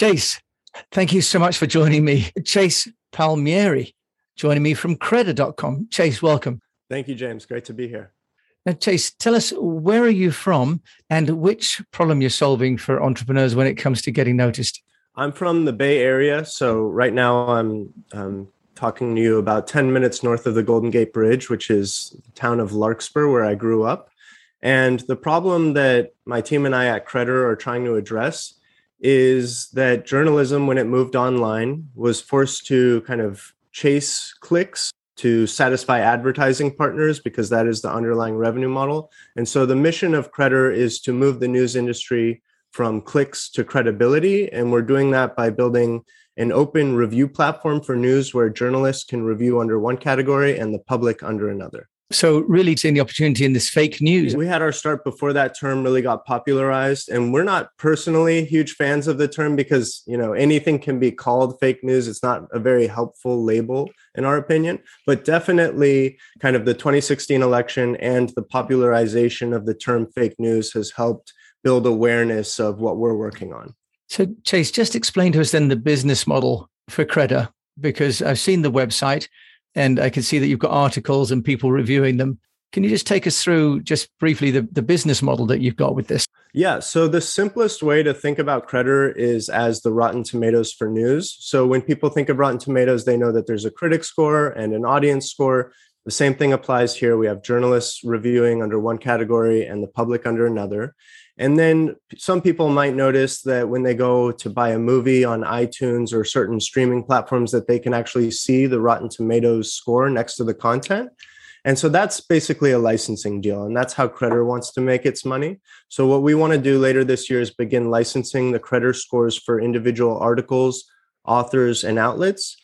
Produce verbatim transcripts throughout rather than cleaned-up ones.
Chase, thank you so much for joining me. Chase Palmieri, joining me from Credder dot com. Chase, welcome. Thank you, James. Great to be here. Now, Chase, tell us, where are you from and which problem you're solving for entrepreneurs when it comes to getting noticed? I'm from the Bay Area. So right now I'm um, talking to you about ten minutes north of the Golden Gate Bridge, which is the town of Larkspur, where I grew up. And the problem that my team and I at Credder are trying to address is that journalism, when it moved online, was forced to kind of chase clicks to satisfy advertising partners, because that is the underlying revenue model. And so the mission of Credder is to move the news industry from clicks to credibility. And we're doing that by building an open review platform for news where journalists can review under one category and the public under another. So really seeing the opportunity in this fake news. We had our start before that term really got popularized. And we're not personally huge fans of the term because, you know, anything can be called fake news. It's not a very helpful label, in our opinion, but definitely kind of the twenty sixteen election and the popularization of the term fake news has helped build awareness of what we're working on. So Chase, just explain to us then the business model for Credder, because I've seen the website and I can see that you've got articles and people reviewing them. Can you just take us through just briefly the, the business model that you've got with this? Yeah. So the simplest way to think about Credder is as the Rotten Tomatoes for news. So when people think of Rotten Tomatoes, they know that there's a critic score and an audience score. The same thing applies here. We have journalists reviewing under one category and the public under another. And then some people might notice that when they go to buy a movie on iTunes or certain streaming platforms, that they can actually see the Rotten Tomatoes score next to the content. And so that's basically a licensing deal. And that's how Credder wants to make its money. So what we want to do later this year is begin licensing the Credder scores for individual articles, authors, and outlets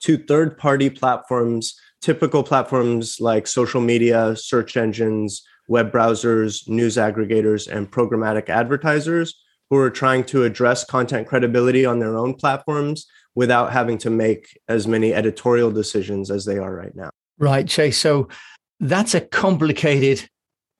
to third-party platforms, typical platforms like social media, search engines, web browsers, news aggregators, and programmatic advertisers who are trying to address content credibility on their own platforms without having to make as many editorial decisions as they are right now. Right, Chase. So that's a complicated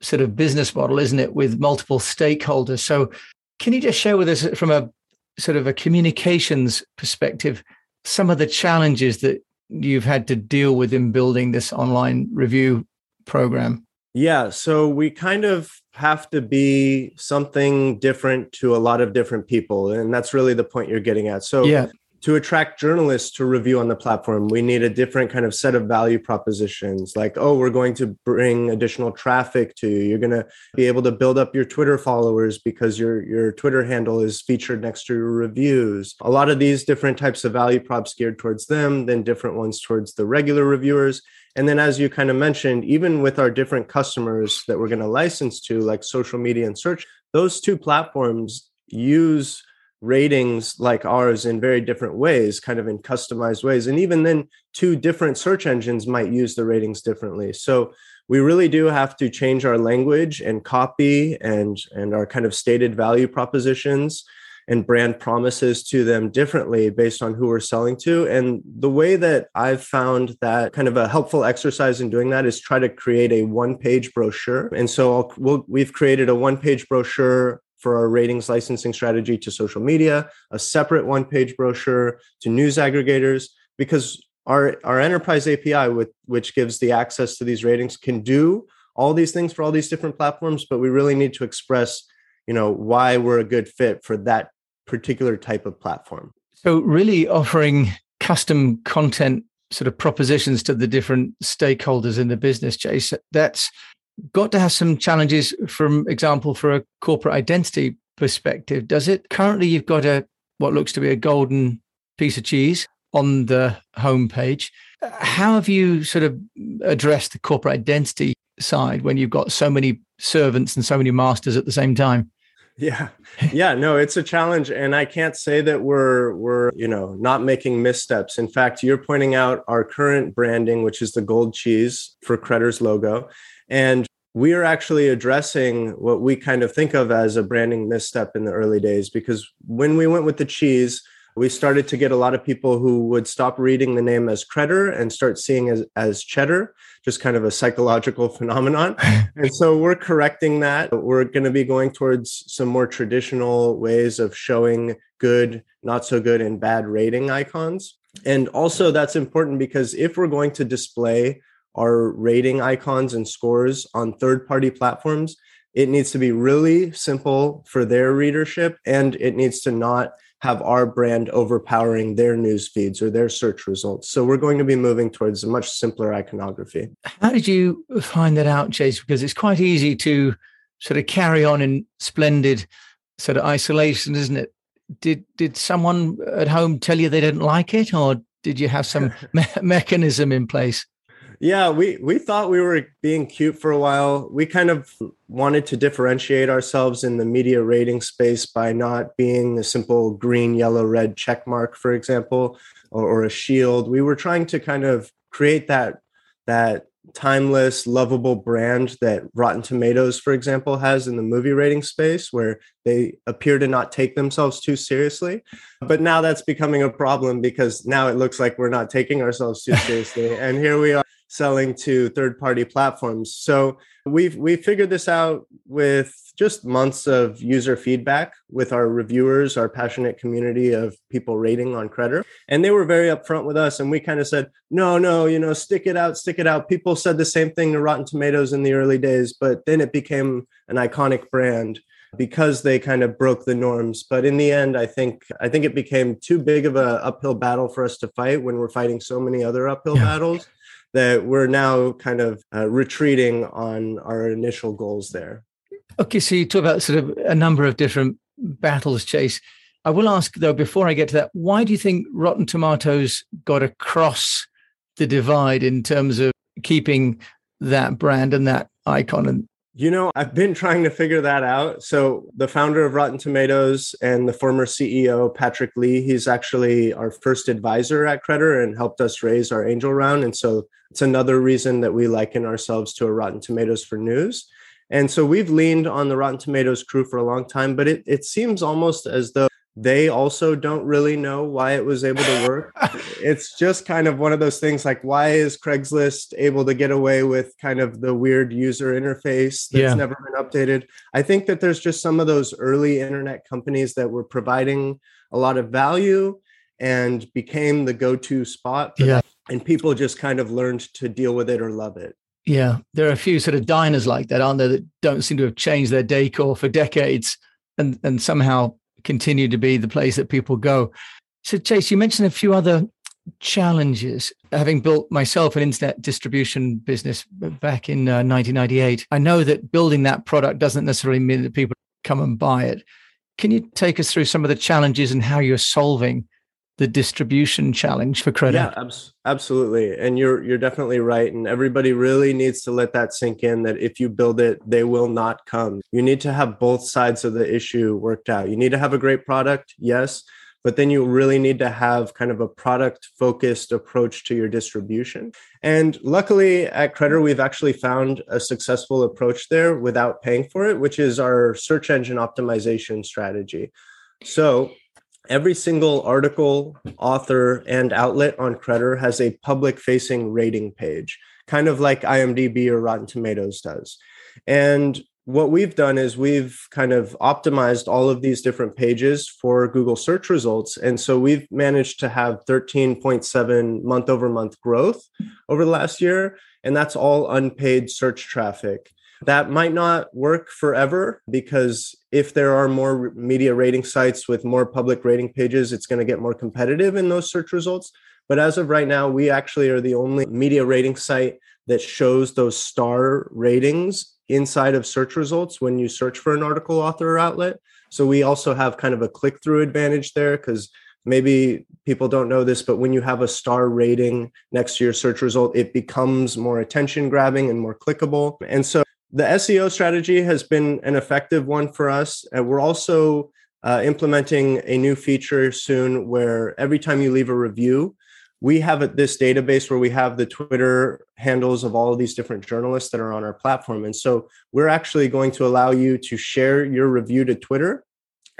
sort of business model, isn't it, with multiple stakeholders? So can you just share with us from a sort of a communications perspective some of the challenges that you've had to deal with in building this online review program? Yeah, so we kind of have to be something different to a lot of different people. And that's really the point you're getting at. So yeah. To attract journalists to review on the platform, we need a different kind of set of value propositions like, oh, we're going to bring additional traffic to you. You're going to be able to build up your Twitter followers because your, your Twitter handle is featured next to your reviews. A lot of these different types of value props geared towards them, then different ones towards the regular reviewers. And then, as you kind of mentioned, even with our different customers that we're going to license to, like social media and search, those two platforms use ratings like ours in very different ways, kind of in customized ways. And even then, two different search engines might use the ratings differently. So we really do have to change our language and copy and, and our kind of stated value propositions and brand promises to them differently based on who we're selling to. And the way that I've found that kind of a helpful exercise in doing that is try to create a one-page brochure. And so I'll, we'll, we've created a one-page brochure for our ratings licensing strategy to social media, a separate one-page brochure to news aggregators, because our, our enterprise A P I, with, which gives the access to these ratings, can do all these things for all these different platforms, but we really need to express, you know, why we're a good fit for that particular type of platform. So really offering custom content sort of propositions to the different stakeholders in the business, Chase, that's got to have some challenges, from example, for a corporate identity perspective, does it? Currently, you've got a what looks to be a golden piece of cheese on the homepage. How have you sort of addressed the corporate identity side when you've got so many servants and so many masters at the same time? Yeah. Yeah, no, it's a challenge. And I can't say that we're, we're, you know, not making missteps. In fact, you're pointing out our current branding, which is the gold cheese for Credder's logo. And we are actually addressing what we kind of think of as a branding misstep in the early days, because when we went with the cheese, we started to get a lot of people who would stop reading the name as Credder and start seeing as, as cheddar, just kind of a psychological phenomenon. And so we're correcting that. We're going to be going towards some more traditional ways of showing good, not so good, and bad rating icons. And also that's important because if we're going to display our rating icons and scores on third-party platforms, it needs to be really simple for their readership, and it needs to not have our brand overpowering their news feeds or their search results. So we're going to be moving towards a much simpler iconography. How did you find that out, Chase? Because it's quite easy to sort of carry on in splendid sort of isolation, isn't it? Did did someone at home tell you they didn't like it, or did you have some me- mechanism in place? Yeah, we, we thought we were being cute for a while. We kind of wanted to differentiate ourselves in the media rating space by not being a simple green, yellow, red check mark, for example, or, or a shield. We were trying to kind of create that that timeless, lovable brand that Rotten Tomatoes, for example, has in the movie rating space, where they appear to not take themselves too seriously. But now that's becoming a problem because now it looks like we're not taking ourselves too seriously. And here we are, selling to third-party platforms. So we've we figured this out with just months of user feedback with our reviewers, our passionate community of people rating on Credder. And they were very upfront with us. And we kind of said, no, no, you know, stick it out, stick it out. People said the same thing to Rotten Tomatoes in the early days, but then it became an iconic brand because they kind of broke the norms. But in the end, I think I think it became too big of an uphill battle for us to fight when we're fighting so many other uphill yeah. battles, that we're now kind of uh, retreating on our initial goals there. Okay, so you talk about sort of a number of different battles, Chase. I will ask, though, before I get to that, why do you think Rotten Tomatoes got across the divide in terms of keeping that brand and that icon? And you know, I've been trying to figure that out. So the founder of Rotten Tomatoes and the former C E O, Patrick Lee, he's actually our first advisor at Credder and helped us raise our angel round. And so it's another reason that we liken ourselves to a Rotten Tomatoes for news. And so we've leaned on the Rotten Tomatoes crew for a long time, but it, it seems almost as though they also don't really know why it was able to work. It's just kind of one of those things like, why is Craigslist able to get away with kind of the weird user interface that's yeah. never been updated? I think that there's just some of those early internet companies that were providing a lot of value and became the go-to spot. Yeah. And people just kind of learned to deal with it or love it. Yeah. There are a few sort of diners like that, aren't there, that don't seem to have changed their decor for decades and, and somehow continue to be the place that people go. So, Chase, you mentioned a few other challenges. Having built myself an internet distribution business back in uh, nineteen ninety-eight, I know that building that product doesn't necessarily mean that people come and buy it. Can you take us through some of the challenges and how you're solving the distribution challenge for Credder? Yeah, ab- absolutely. And you're you're definitely right. And everybody really needs to let that sink in, that if you build it, they will not come. You need to have both sides of the issue worked out. You need to have a great product, yes, but then you really need to have kind of a product-focused approach to your distribution. And luckily at Credder, we've actually found a successful approach there without paying for it, which is our search engine optimization strategy. So every single article, author, and outlet on Credder has a public-facing rating page, kind of like I M D B or Rotten Tomatoes does. And what we've done is we've kind of optimized all of these different pages for Google search results. And so we've managed to have thirteen point seven month-over-month growth over the last year, and that's all unpaid search traffic. That might not work forever, because if there are more media rating sites with more public rating pages, it's going to get more competitive in those search results. But as of right now, we actually are the only media rating site that shows those star ratings inside of search results when you search for an article, author, or outlet. So we also have kind of a click-through advantage there, because maybe people don't know this, but when you have a star rating next to your search result, it becomes more attention-grabbing and more clickable. And so the S E O strategy has been an effective one for us. And we're also uh, implementing a new feature soon where every time you leave a review, we have this database where we have the Twitter handles of all of these different journalists that are on our platform. And so we're actually going to allow you to share your review to Twitter.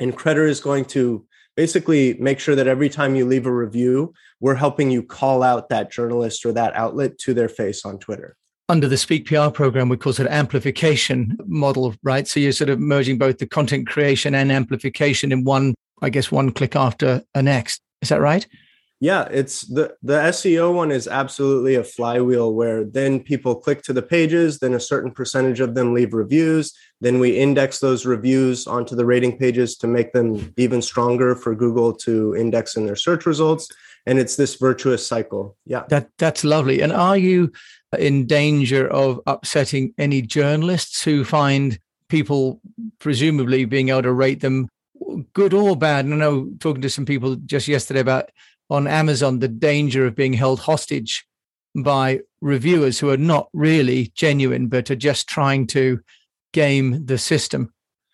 And Credder is going to basically make sure that every time you leave a review, we're helping you call out that journalist or that outlet to their face on Twitter. Under the Speak P R program, we call it an amplification model, right? So you're sort of merging both the content creation and amplification in one I guess, one click after a next. Is that right? Yeah, it's the, the S E O one is absolutely a flywheel where then people click to the pages, then a certain percentage of them leave reviews. Then we index those reviews onto the rating pages to make them even stronger for Google to index in their search results. And it's this virtuous cycle. Yeah, that that's lovely. And are you in danger of upsetting any journalists who find people presumably being able to rate them good or bad? And I know talking to some people just yesterday about on Amazon, the danger of being held hostage by reviewers who are not really genuine, but are just trying to game the system.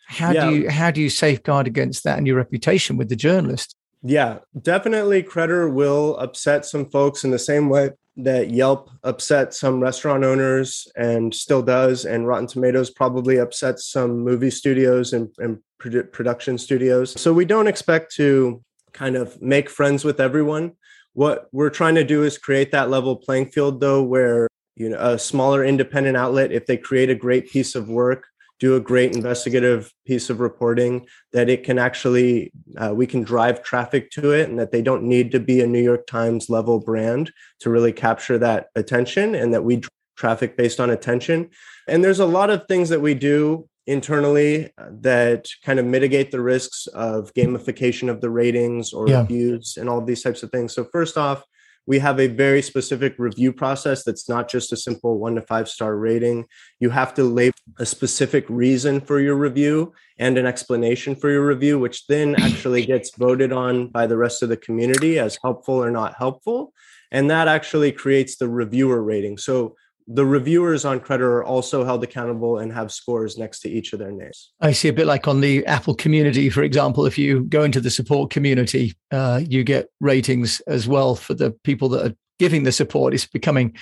How yeah. do you how do you safeguard against that and your reputation with the journalist? Yeah, definitely Credder will upset some folks in the same way that Yelp upset some restaurant owners and still does, and Rotten Tomatoes probably upsets some movie studios and, and produ- production studios. So we don't expect to kind of make friends with everyone. What we're trying to do is create that level playing field, though, where, you know, a smaller independent outlet, if they create a great piece of work, do a great investigative piece of reporting, that it can actually, uh, we can drive traffic to it, and that they don't need to be a New York Times level brand to really capture that attention, and that we drive traffic based on attention. And there's a lot of things that we do internally that kind of mitigate the risks of gamification of the ratings or yeah. reviews and all of these types of things. So first off, we have a very specific review process that's not just a simple one to five star rating. You have to label a specific reason for your review and an explanation for your review, which then actually gets voted on by the rest of the community as helpful or not helpful. And that actually creates the reviewer rating. So the reviewers on Credder are also held accountable and have scores next to each of their names. I see, a bit like on the Apple community, for example, if you go into the support community, uh, you get ratings as well for the people that are giving the support. It's becoming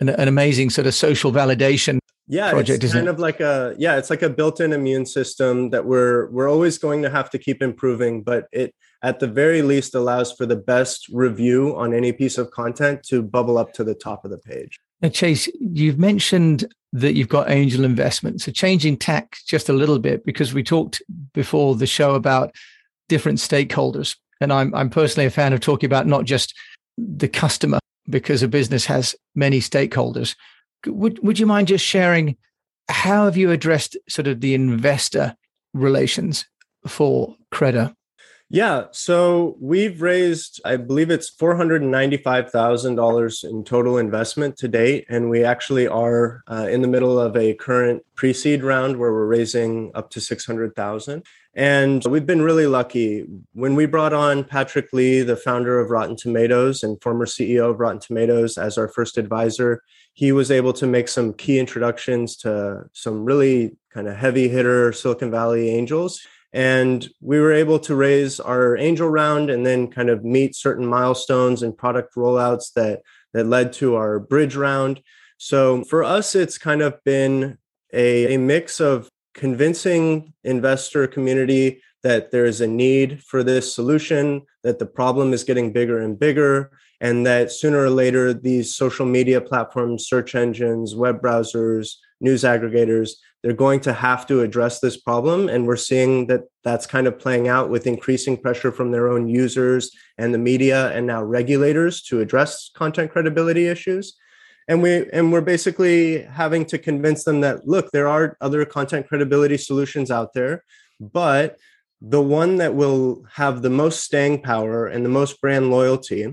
an, an amazing sort of social validation yeah, project, it's isn't kind it? of like a yeah, it's like a built-in immune system that we're we're always going to have to keep improving, but it at the very least allows for the best review on any piece of content to bubble up to the top of the page. Now, Chase, you've mentioned that you've got angel investment. So changing tack just a little bit, because we talked before the show about different stakeholders. And I'm I'm personally a fan of talking about not just the customer, because a business has many stakeholders. Would would you mind just sharing how have you addressed sort of the investor relations for Credder? Yeah, so we've raised, I believe it's four hundred ninety-five thousand dollars in total investment to date. And we actually are uh, in the middle of a current pre-seed round where we're raising up to six hundred thousand dollars. And we've been really lucky. When we brought on Patrick Lee, the founder of Rotten Tomatoes and former C E O of Rotten Tomatoes, as our first advisor, he was able to make some key introductions to some really kind of heavy hitter Silicon Valley angels. And we were able to raise our angel round and then kind of meet certain milestones and product rollouts that, that led to our bridge round. So for us, it's kind of been a, a mix of convincing investor community that there is a need for this solution, that the problem is getting bigger and bigger, and that sooner or later, these social media platforms, search engines, web browsers, news aggregators, they're going to have to address this problem. And we're seeing that that's kind of playing out with increasing pressure from their own users and the media and now regulators to address content credibility issues. And, we, and we're basically having to convince them that, look, there are other content credibility solutions out there, but the one that will have the most staying power and the most brand loyalty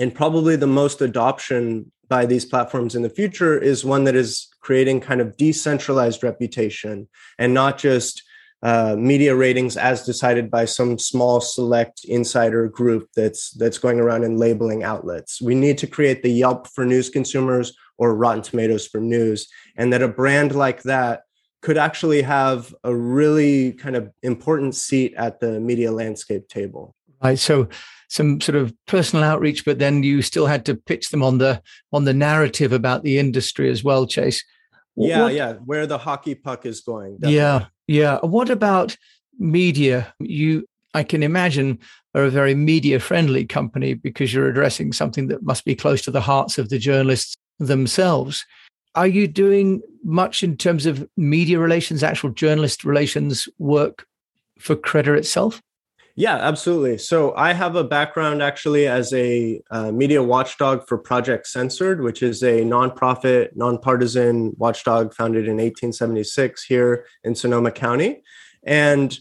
and probably the most adoption by these platforms in the future is one that is creating kind of decentralized reputation and not just uh, media ratings as decided by some small select insider group that's that's going around and labeling outlets. We need to create the Yelp for news consumers or Rotten Tomatoes for news, and that a brand like that could actually have a really kind of important seat at the media landscape table. Right. So some sort of personal outreach, but then you still had to pitch them on the on the narrative about the industry as well, Chase. Yeah, what, yeah, where the hockey puck is going. Definitely. Yeah, yeah. What about media? You, I can imagine, are a very media-friendly company because you're addressing something that must be close to the hearts of the journalists themselves. Are you doing much in terms of media relations, actual journalist relations work for Credder itself? Yeah, absolutely. So I have a background actually as a uh, media watchdog for Project Censored, which is a nonprofit, nonpartisan watchdog founded in eighteen seventy-six here in Sonoma County. And,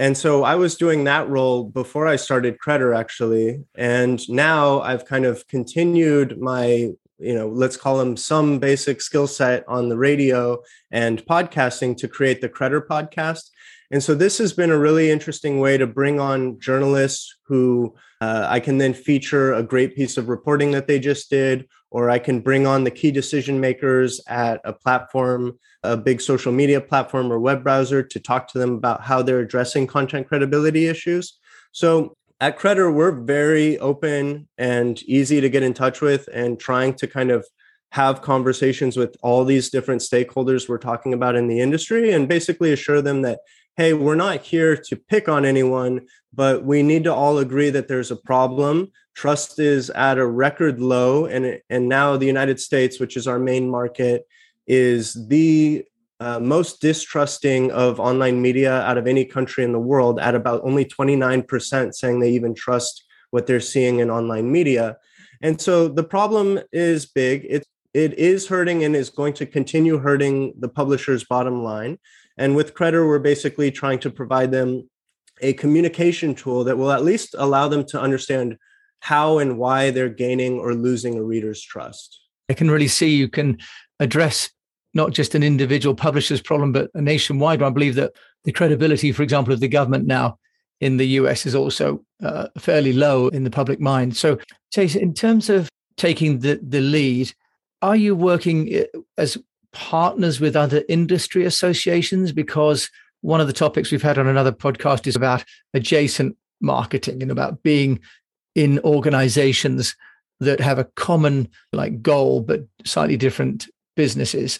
and so I was doing that role before I started Credder, actually. And now I've kind of continued my, you know, let's call them some basic skill set on the radio and podcasting to create the Credder podcast. And so this has been a really interesting way to bring on journalists who uh, I can then feature a great piece of reporting that they just did, or I can bring on the key decision makers at a platform, a big social media platform or web browser to talk to them about how they're addressing content credibility issues. So at Credder, we're very open and easy to get in touch with and trying to kind of have conversations with all these different stakeholders we're talking about in the industry and basically assure them that, hey, we're not here to pick on anyone, but we need to all agree that there's a problem. Trust is at a record low. And, and now the United States, which is our main market, is the uh, most distrusting of online media out of any country in the world, at about only twenty-nine percent saying they even trust what they're seeing in online media. And so the problem is big. It's It is hurting and is going to continue hurting the publisher's bottom line. And with Credder, we're basically trying to provide them a communication tool that will at least allow them to understand how and why they're gaining or losing a reader's trust. I can really see you can address not just an individual publisher's problem, but a nationwide one. I believe that the credibility, for example, of the government now in the U S is also uh, fairly low in the public mind. So, Chase, in terms of taking the, the lead, are you working as partners with other industry associations? Because one of the topics we've had on another podcast is about adjacent marketing and about being in organizations that have a common like goal, but slightly different businesses.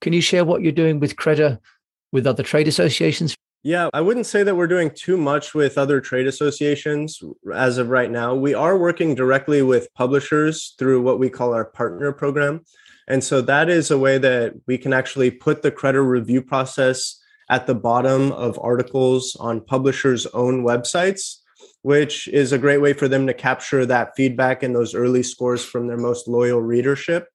Can you share what you're doing with Credder with other trade associations? Yeah, I wouldn't say that we're doing too much with other trade associations as of right now. We are working directly with publishers through what we call our partner program. And so that is a way that we can actually put the Credder review process at the bottom of articles on publishers' own websites, which is a great way for them to capture that feedback and those early scores from their most loyal readership,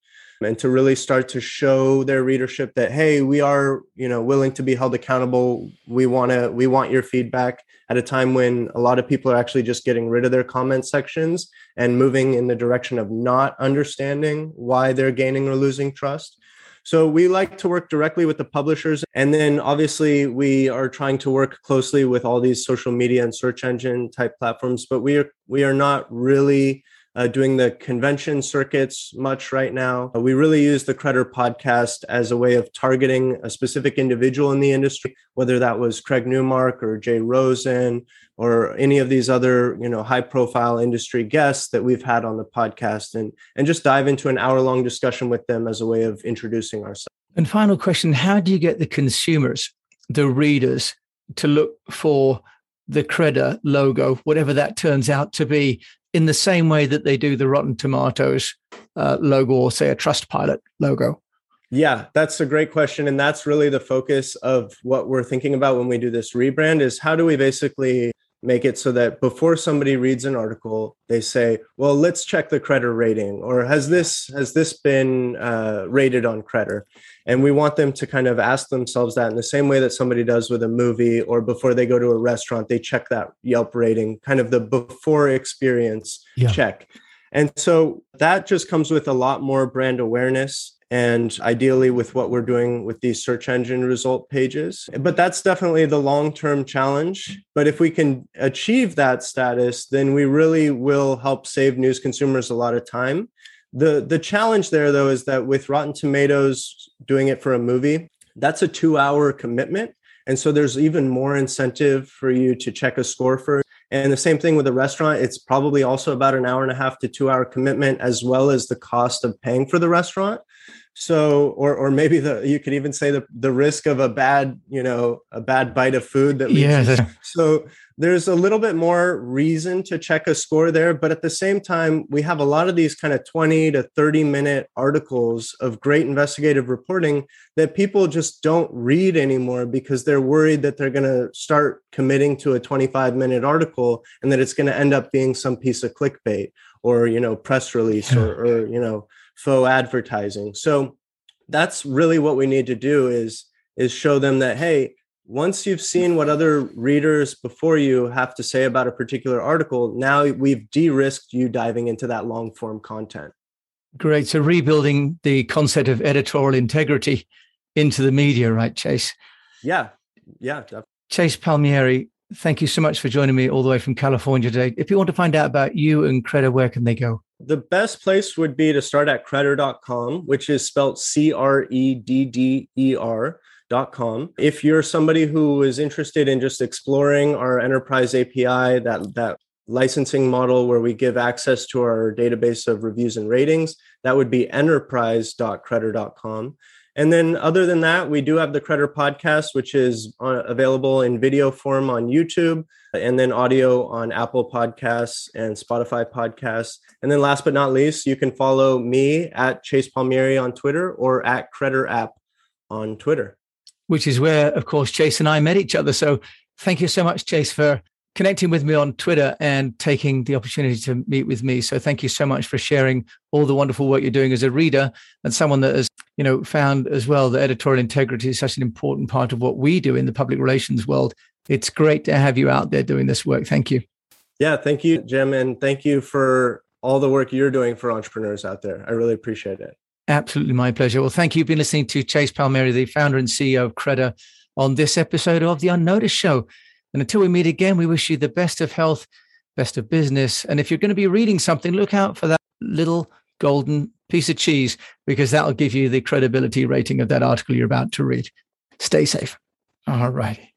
and to really start to show their readership that, hey, we are, you know, willing to be held accountable. We want to, we want your feedback, at a time when a lot of people are actually just getting rid of their comment sections and moving in the direction of not understanding why they're gaining or losing trust. So we like to work directly with the publishers. And then obviously we are trying to work closely with all these social media and search engine type platforms, but we are, we are not really Uh, doing the convention circuits much right now. Uh, we really use the Credder podcast as a way of targeting a specific individual in the industry, whether that was Craig Newmark or Jay Rosen or any of these other, you know, high profile industry guests that we've had on the podcast, and, and just dive into an hour long discussion with them as a way of introducing ourselves. And final question, how do you get the consumers, the readers, to look for the Credder logo, whatever that turns out to be, in the same way that they do the Rotten Tomatoes uh, logo or, say, a Trustpilot logo? Yeah, that's a great question. And that's really the focus of what we're thinking about when we do this rebrand, is how do we basically make it so that before somebody reads an article, they say, well, let's check the Credder rating, or has this has this been uh, rated on Credder? And we want them to kind of ask themselves that in the same way that somebody does with a movie, or before they go to a restaurant, they check that Yelp rating, kind of the before experience yeah. check. And so that just comes with a lot more brand awareness, and ideally with what we're doing with these search engine result pages. But that's definitely the long-term challenge. But if we can achieve that status, then we really will help save news consumers a lot of time. The, the challenge there, though, is that with Rotten Tomatoes doing it for a movie, that's a two-hour commitment. And so there's even more incentive for you to check a score first. And the same thing with a restaurant, it's probably also about an hour and a half to two hour commitment, as well as the cost of paying for the restaurant. So, or or maybe the you could even say the the risk of a bad, you know, a bad bite of food that leaves. Yeah. You. So there's a little bit more reason to check a score there, but at the same time, we have a lot of these kind of twenty to thirty minute articles of great investigative reporting that people just don't read anymore because they're worried that they're going to start committing to a twenty-five minute article and that it's going to end up being some piece of clickbait or, you know, press release or, or you know, faux advertising. So that's really what we need to do is, is show them that, hey, once you've seen what other readers before you have to say about a particular article, now we've de-risked you diving into that long form content. Great. So rebuilding the concept of editorial integrity into the media, right, Chase? Yeah. Yeah. Definitely. Chase Palmieri, thank you so much for joining me all the way from California today. If you want to find out about you and Credder, where can they go? The best place would be to start at credder dot com, which is spelled C R E D D E R dot com. If you're somebody who is interested in just exploring our enterprise A P I, that, that licensing model where we give access to our database of reviews and ratings, that would be enterprise dot credder dot com. And then other than that, we do have the Credder podcast, which is uh, available in video form on YouTube and then audio on Apple Podcasts and Spotify Podcasts. And then last but not least, you can follow me at Chase Palmieri on Twitter or at Credder App on Twitter. Which is where, of course, Chase and I met each other. So thank you so much, Chase, for connecting with me on Twitter and taking the opportunity to meet with me. So thank you so much for sharing all the wonderful work you're doing as a reader and someone that has, you know, found as well that editorial integrity is such an important part of what we do in the public relations world. It's great to have you out there doing this work. Thank you. Yeah, thank you, Jim. And thank you for all the work you're doing for entrepreneurs out there. I really appreciate it. Absolutely my pleasure. Well, thank you. You've been listening to Chase Palmieri, the founder and C E O of Credder, on this episode of The Unnoticed Show. And until we meet again, we wish you the best of health, best of business. And if you're going to be reading something, look out for that little golden piece of cheese, because that'll give you the credibility rating of that article you're about to read. Stay safe. All right.